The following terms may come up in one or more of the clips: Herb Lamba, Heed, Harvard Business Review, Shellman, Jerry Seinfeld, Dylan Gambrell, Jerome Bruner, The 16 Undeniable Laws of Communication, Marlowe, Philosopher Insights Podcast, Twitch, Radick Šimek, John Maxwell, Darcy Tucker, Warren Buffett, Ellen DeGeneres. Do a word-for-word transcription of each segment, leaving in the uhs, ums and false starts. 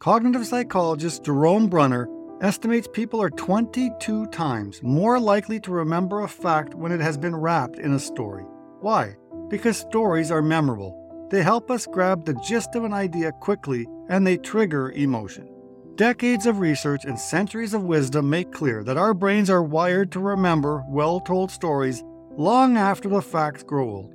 cognitive psychologist Jerome Bruner estimates people are twenty-two times more likely to remember a fact when it has been wrapped in a story. Why? Because stories are memorable. They help us grab the gist of an idea quickly, and they trigger emotion. Decades of research and centuries of wisdom make clear that our brains are wired to remember well-told stories long after the facts grow old.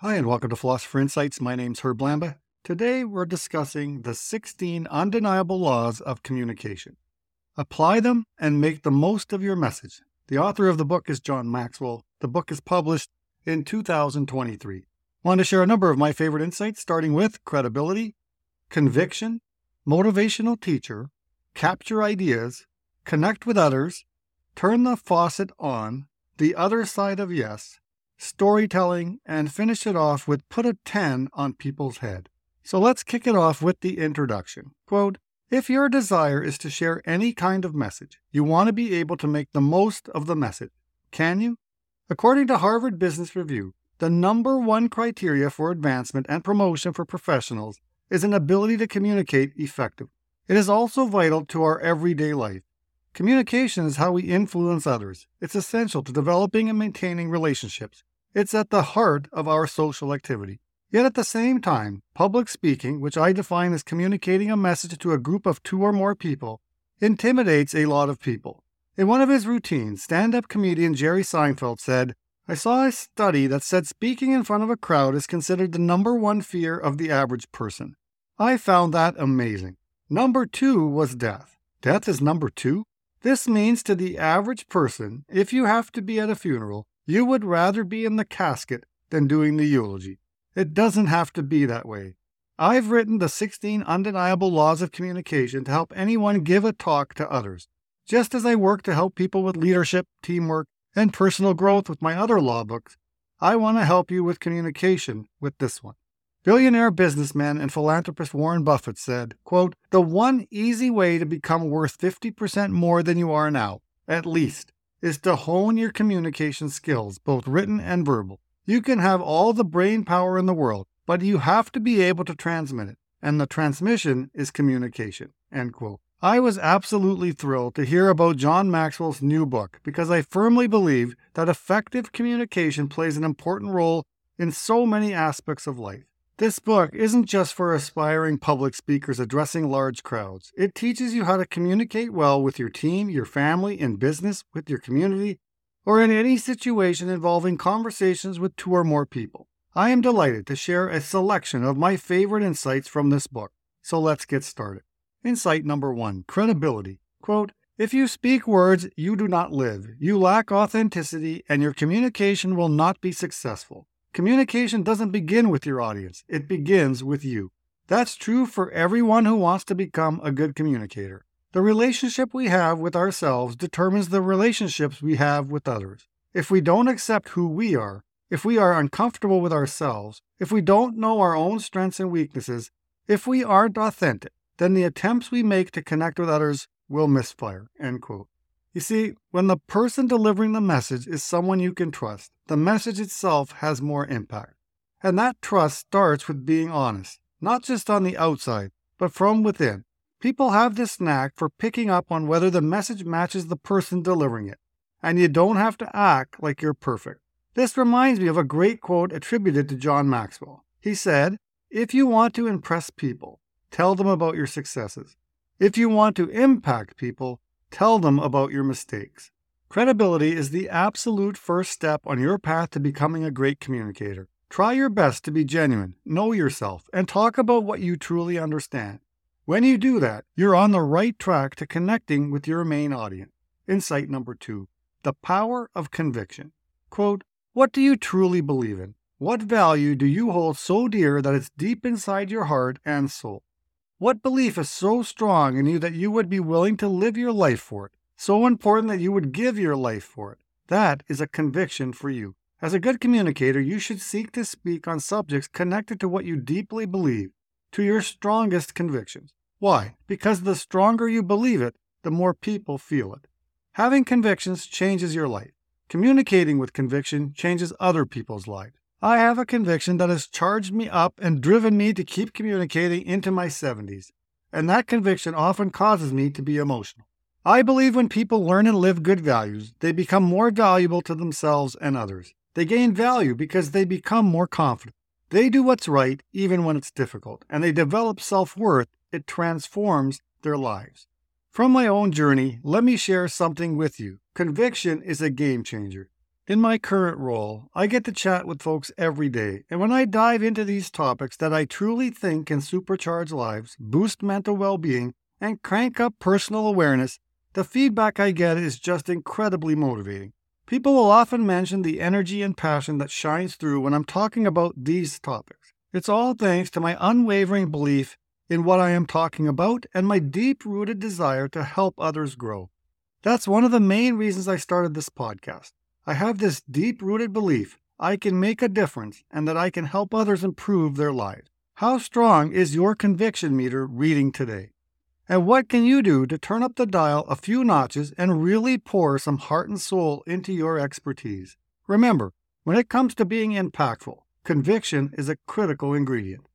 Hi, and welcome to Philosopher Insights. My name's Herb Lamba. Today, we're discussing the sixteen Undeniable Laws of Communication. Apply them and make the most of your message. The author of the book is John Maxwell. The book is published in two thousand twenty-three. I want to share a number of my favorite insights, starting with credibility, conviction, motivational teacher, capture ideas, connect with others, turn the faucet on, the other side of yes, storytelling, and finish it off with put a ten on people's head. So let's kick it off with the introduction. Quote, if your desire is to share any kind of message, you want to be able to make the most of the message. Can you? According to Harvard Business Review, the number one criteria for advancement and promotion for professionals is an ability to communicate effectively. It is also vital to our everyday life. Communication is how we influence others. It's essential to developing and maintaining relationships. It's at the heart of our social activity. Yet at the same time, public speaking, which I define as communicating a message to a group of two or more people, intimidates a lot of people. In one of his routines, stand-up comedian Jerry Seinfeld said, I saw a study that said speaking in front of a crowd is considered the number one fear of the average person. I found that amazing. Number two was death. Death is number two? This means to the average person, if you have to be at a funeral, you would rather be in the casket than doing the eulogy. It doesn't have to be that way. I've written the sixteen Undeniable Laws of Communication to help anyone give a talk to others, just as I work to help people with leadership, teamwork, and personal growth with my other law books. I want to help you with communication with this one. Billionaire businessman and philanthropist Warren Buffett said, quote, the one easy way to become worth fifty percent more than you are now, at least, is to hone your communication skills, both written and verbal. You can have all the brain power in the world, but you have to be able to transmit it, and the transmission is communication, end quote. I was absolutely thrilled to hear about John Maxwell's new book because I firmly believe that effective communication plays an important role in so many aspects of life. This book isn't just for aspiring public speakers addressing large crowds. It teaches you how to communicate well with your team, your family, in business, with your community, or in any situation involving conversations with two or more people. I am delighted to share a selection of my favorite insights from this book. So let's get started. Insight number one, credibility. Quote, if you speak words you do not live, you lack authenticity and your communication will not be successful. Communication doesn't begin with your audience. It begins with you. That's true for everyone who wants to become a good communicator. The relationship we have with ourselves determines the relationships we have with others. If we don't accept who we are, if we are uncomfortable with ourselves, if we don't know our own strengths and weaknesses, if we aren't authentic, then the attempts we make to connect with others will misfire, end quote. You see, when the person delivering the message is someone you can trust, the message itself has more impact. And that trust starts with being honest, not just on the outside, but from within. People have this knack for picking up on whether the message matches the person delivering it. And you don't have to act like you're perfect. This reminds me of a great quote attributed to John Maxwell. He said, if you want to impress people, tell them about your successes. If you want to impact people, tell them about your mistakes. Credibility is the absolute first step on your path to becoming a great communicator. Try your best to be genuine, know yourself, and talk about what you truly understand. When you do that, you're on the right track to connecting with your main audience. Insight number two, the power of conviction. Quote, what do you truly believe in? What value do you hold so dear that it's deep inside your heart and soul? What belief is so strong in you that you would be willing to live your life for it? So important that you would give your life for it? That is a conviction for you. As a good communicator, you should seek to speak on subjects connected to what you deeply believe, to your strongest convictions. Why? Because the stronger you believe it, the more people feel it. Having convictions changes your life. Communicating with conviction changes other people's lives. I have a conviction that has charged me up and driven me to keep communicating into my seventies, and that conviction often causes me to be emotional. I believe when people learn and live good values, they become more valuable to themselves and others. They gain value because they become more confident. They do what's right even when it's difficult, and they develop self-worth. It transforms their lives. From my own journey, let me share something with you. Conviction is a game changer. In my current role, I get to chat with folks every day, and when I dive into these topics that I truly think can supercharge lives, boost mental well-being, and crank up personal awareness, the feedback I get is just incredibly motivating. People will often mention the energy and passion that shines through when I'm talking about these topics. It's all thanks to my unwavering belief in what I am talking about and my deep-rooted desire to help others grow. That's one of the main reasons I started this podcast. I have this deep-rooted belief I can make a difference and that I can help others improve their lives. How strong is your conviction meter reading today? And what can you do to turn up the dial a few notches and really pour some heart and soul into your expertise? Remember, when it comes to being impactful, conviction is a critical ingredient.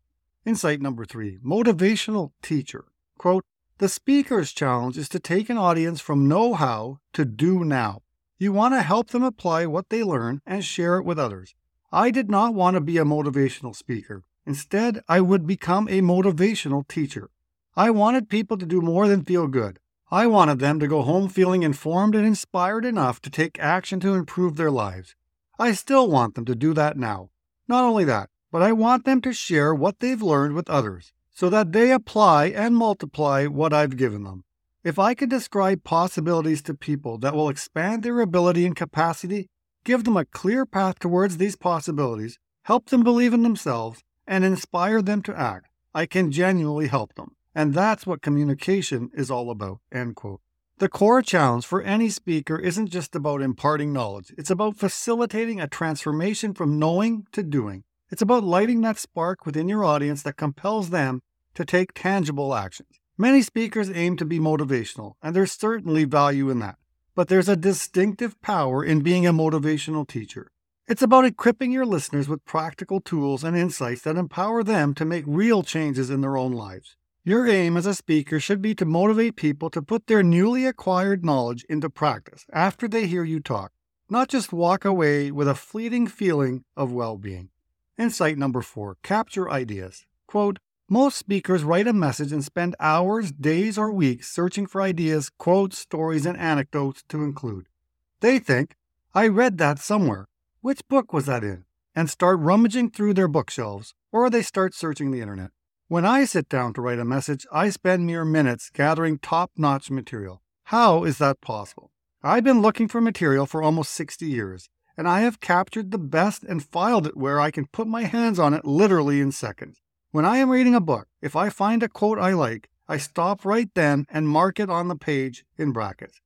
Insight number three, motivational teacher. Quote, "The speaker's challenge is to take an audience from know-how to do now. You want to help them apply what they learn and share it with others. I did not want to be a motivational speaker. Instead, I would become a motivational teacher. I wanted people to do more than feel good. I wanted them to go home feeling informed and inspired enough to take action to improve their lives. I still want them to do that now. Not only that, but I want them to share what they've learned with others so that they apply and multiply what I've given them. If I could describe possibilities to people that will expand their ability and capacity, give them a clear path towards these possibilities, help them believe in themselves, and inspire them to act, I can genuinely help them. And that's what communication is all about." End quote. The core challenge for any speaker isn't just about imparting knowledge. It's about facilitating a transformation from knowing to doing. It's about lighting that spark within your audience that compels them to take tangible actions. Many speakers aim to be motivational, and there's certainly value in that. But there's a distinctive power in being a motivational teacher. It's about equipping your listeners with practical tools and insights that empower them to make real changes in their own lives. Your aim as a speaker should be to motivate people to put their newly acquired knowledge into practice after they hear you talk, not just walk away with a fleeting feeling of well-being. Insight number four, capture ideas. Quote, "Most speakers write a message and spend hours, days, or weeks searching for ideas, quotes, stories, and anecdotes to include. They think, 'I read that somewhere. Which book was that in?' and start rummaging through their bookshelves, or they start searching the internet. When I sit down to write a message, I spend mere minutes gathering top-notch material. How is that possible? I've been looking for material for almost sixty years, and I have captured the best and filed it where I can put my hands on it literally in seconds. When I am reading a book, if I find a quote I like, I stop right then and mark it on the page in brackets.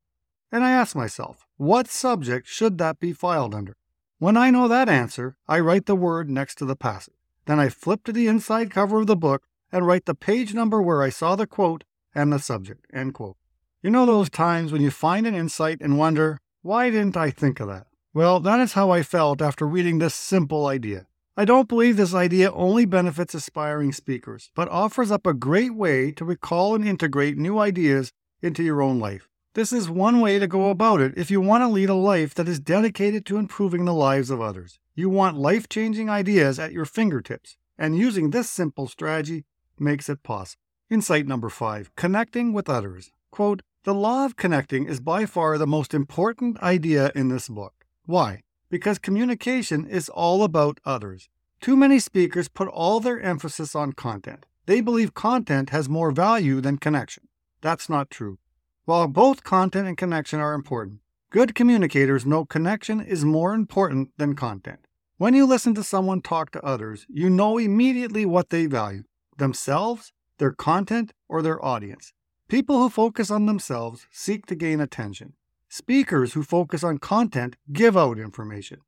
And I ask myself, what subject should that be filed under? When I know that answer, I write the word next to the passage. Then I flip to the inside cover of the book and write the page number where I saw the quote and the subject." End quote. You know those times when you find an insight and wonder, why didn't I think of that? Well, that is how I felt after reading this simple idea. I don't believe this idea only benefits aspiring speakers, but offers up a great way to recall and integrate new ideas into your own life. This is one way to go about it if you want to lead a life that is dedicated to improving the lives of others. You want life-changing ideas at your fingertips, and using this simple strategy makes it possible. Insight number five, connecting with others. Quote, "The law of connecting is by far the most important idea in this book. Why? Because communication is all about others. Too many speakers put all their emphasis on content. They believe content has more value than connection. That's not true. While both content and connection are important, good communicators know connection is more important than content. When you listen to someone talk to others, you know immediately what they value, themselves, their content, or their audience. People who focus on themselves seek to gain attention. Speakers who focus on content give out information.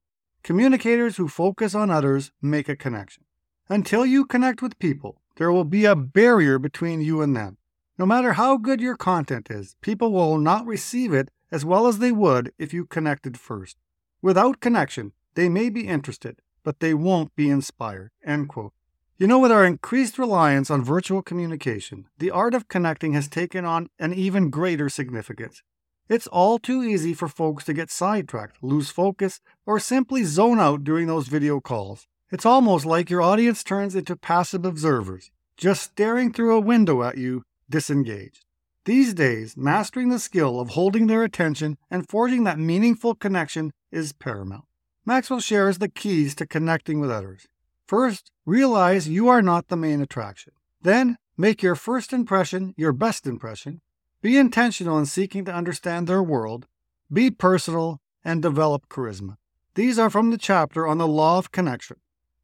Communicators who focus on others make a connection. Until you connect with people, there will be a barrier between you and them. No matter how good your content is, people will not receive it as well as they would if you connected first. Without connection, they may be interested, but they won't be inspired." End quote. You know, with our increased reliance on virtual communication, the art of connecting has taken on an even greater significance. It's all too easy for folks to get sidetracked, lose focus, or simply zone out during those video calls. It's almost like your audience turns into passive observers, just staring through a window at you, disengaged. These days, mastering the skill of holding their attention and forging that meaningful connection is paramount. Maxwell shares the keys to connecting with others. First, realize you are not the main attraction. Then, make your first impression your best impression. Be intentional in seeking to understand their world. Be personal and develop charisma. These are from the chapter on the law of connection.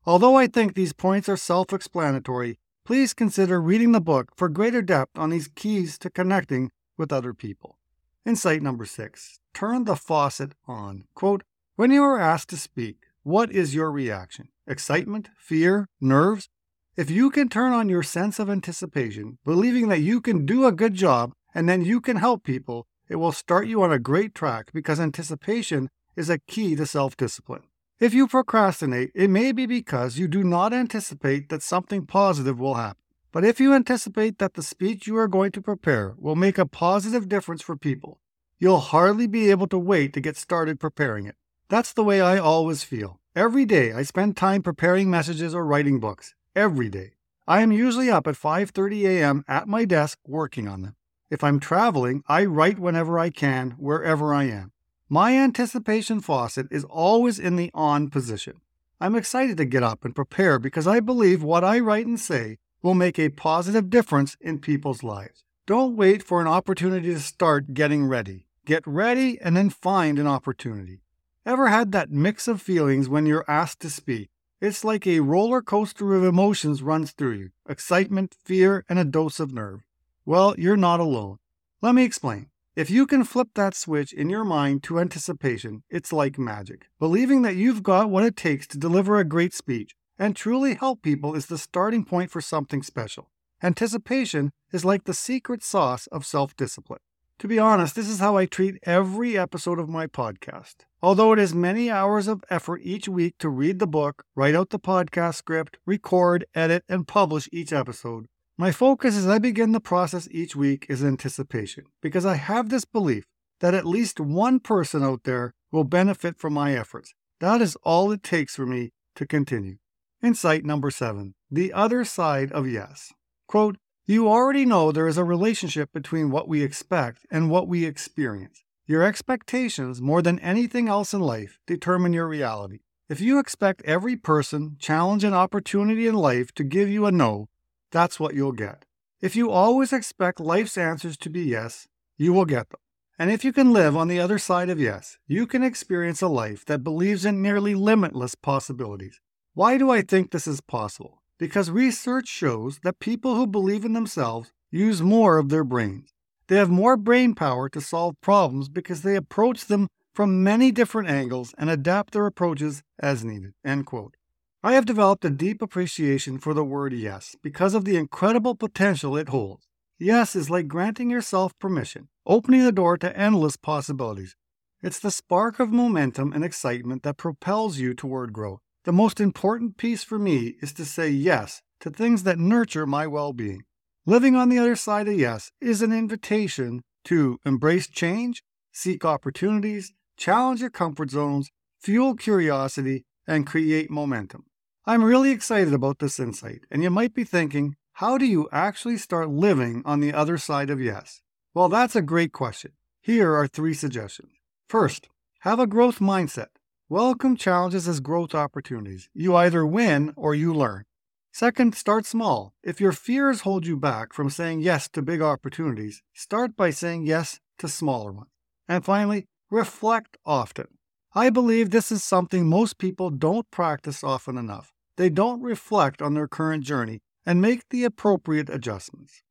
Although I think these points are self-explanatory, please consider reading the book for greater depth on these keys to connecting with other people. Insight number six, turn the faucet on. Quote, "When you are asked to speak, what is your reaction? Excitement? Fear? Nerves? If you can turn on your sense of anticipation, believing that you can do a good job and then you can help people, it will start you on a great track because anticipation is a key to self-discipline. If you procrastinate, it may be because you do not anticipate that something positive will happen. But if you anticipate that the speech you are going to prepare will make a positive difference for people, you'll hardly be able to wait to get started preparing it. That's the way I always feel. Every day I spend time preparing messages or writing books. Every day. I am usually up at five thirty a.m. at my desk working on them. If I'm traveling, I write whenever I can, wherever I am. My anticipation faucet is always in the on position. I'm excited to get up and prepare because I believe what I write and say will make a positive difference in people's lives. Don't wait for an opportunity to start getting ready. Get ready and then find an opportunity." Ever had that mix of feelings when you're asked to speak? It's like a roller coaster of emotions runs through you. Excitement, fear, and a dose of nerve. Well, you're not alone. Let me explain. If you can flip that switch in your mind to anticipation, it's like magic. Believing that you've got what it takes to deliver a great speech and truly help people is the starting point for something special. Anticipation is like the secret sauce of self-discipline. To be honest, this is how I treat every episode of my podcast. Although it is many hours of effort each week to read the book, write out the podcast script, record, edit, and publish each episode, my focus as I begin the process each week is anticipation, because I have this belief that at least one person out there will benefit from my efforts. That is all it takes for me to continue. Insight number seven, the other side of yes. Quote, "You already know there is a relationship between what we expect and what we experience. Your expectations, more than anything else in life, determine your reality. If you expect every person, challenge, and opportunity in life to give you a no, that's what you'll get. If you always expect life's answers to be yes, you will get them. And if you can live on the other side of yes, you can experience a life that believes in nearly limitless possibilities." Why do I think this is possible? Because research shows that people who believe in themselves use more of their brains. They have more brain power to solve problems because they approach them from many different angles and adapt their approaches as needed. End quote. I have developed a deep appreciation for the word yes because of the incredible potential it holds. Yes is like granting yourself permission, opening the door to endless possibilities. It's the spark of momentum and excitement that propels you toward growth. The most important piece for me is to say yes to things that nurture my well-being. Living on the other side of yes is an invitation to embrace change, seek opportunities, challenge your comfort zones, fuel curiosity, and create momentum. I'm really excited about this insight, and you might be thinking, how do you actually start living on the other side of yes? Well, that's a great question. Here are three suggestions. First, have a growth mindset. Welcome challenges as growth opportunities. You either win or you learn. Second, start small. If your fears hold you back from saying yes to big opportunities, start by saying yes to smaller ones. And finally, reflect often. I believe this is something most people don't practice often enough. They don't reflect on their current journey and make the appropriate adjustments.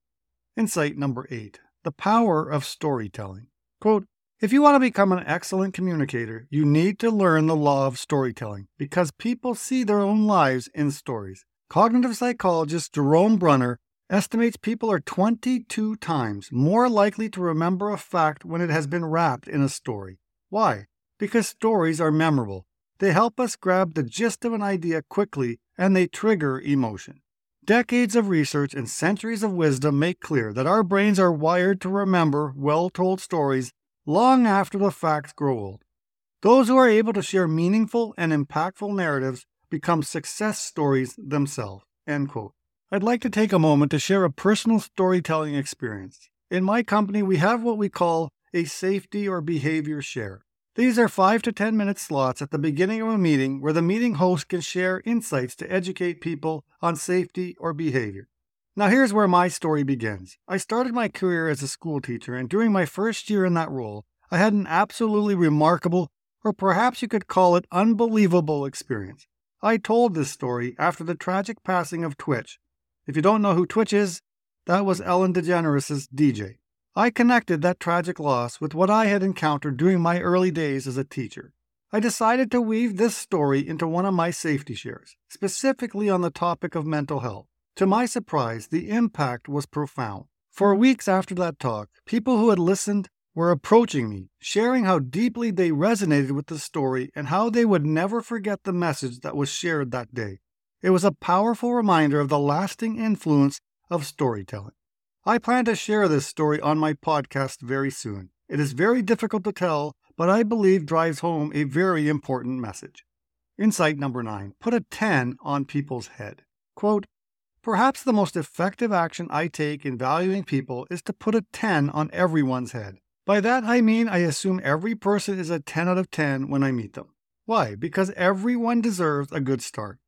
Insight number eight, the power of storytelling. Quote, if you want to become an excellent communicator, you need to learn the law of storytelling because people see their own lives in stories. Cognitive psychologist Jerome Bruner estimates people are twenty-two times more likely to remember a fact when it has been wrapped in a story. Why? Because stories are memorable. They help us grab the gist of an idea quickly, and they trigger emotion. Decades of research and centuries of wisdom make clear that our brains are wired to remember well-told stories long after the facts grow old. Those who are able to share meaningful and impactful narratives become success stories themselves. End quote. I'd like to take a moment to share a personal storytelling experience. In my company, we have what we call a safety or behavior share. These are five to ten minute slots at the beginning of a meeting where the meeting host can share insights to educate people on safety or behavior. Now here's where my story begins. I started my career as a school teacher, and during my first year in that role, I had an absolutely remarkable, or perhaps you could call it unbelievable, experience. I told this story after the tragic passing of Twitch. If you don't know who Twitch is, that was Ellen DeGeneres' D J. I connected that tragic loss with what I had encountered during my early days as a teacher. I decided to weave this story into one of my safety shares, specifically on the topic of mental health. To my surprise, the impact was profound. For weeks after that talk, people who had listened were approaching me, sharing how deeply they resonated with the story and how they would never forget the message that was shared that day. It was a powerful reminder of the lasting influence of storytelling. I plan to share this story on my podcast very soon. It is very difficult to tell, but I believe drives home a very important message. Insight number nine, put a ten on people's head. Quote, perhaps the most effective action I take in valuing people is to put a ten on everyone's head. By that I mean I assume every person is a ten out of ten when I meet them. Why? Because everyone deserves a good start.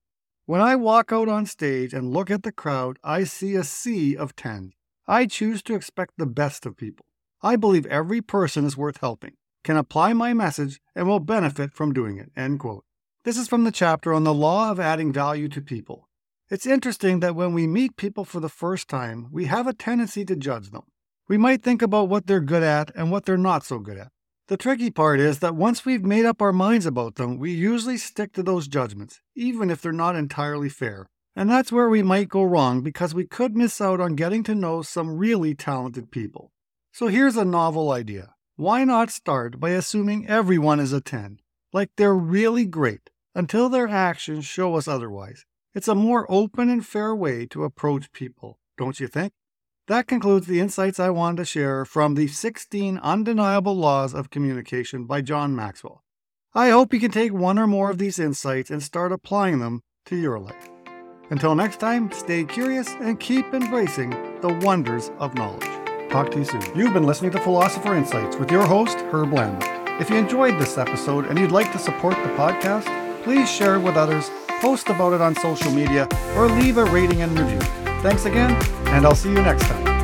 When I walk out on stage and look at the crowd, I see a sea of tens. I choose to expect the best of people. I believe every person is worth helping, can apply my message, and will benefit from doing it. End quote. This is from the chapter on the law of adding value to people. It's interesting that when we meet people for the first time, we have a tendency to judge them. We might think about what they're good at and what they're not so good at. The tricky part is that once we've made up our minds about them, we usually stick to those judgments, even if they're not entirely fair. And that's where we might go wrong because we could miss out on getting to know some really talented people. So here's a novel idea. Why not start by assuming everyone is a ten? Like they're really great, until their actions show us otherwise. It's a more open and fair way to approach people, don't you think? That concludes the insights I wanted to share from The sixteen Undeniable Laws of Communication by John Maxwell. I hope you can take one or more of these insights and start applying them to your life. Until next time, stay curious and keep embracing the wonders of knowledge. Talk to you soon. You've been listening to Philosopher Insights with your host, Herb Lamba. If you enjoyed this episode and you'd like to support the podcast, please share it with others, post about it on social media, or leave a rating and review. Thanks again, and I'll see you next time.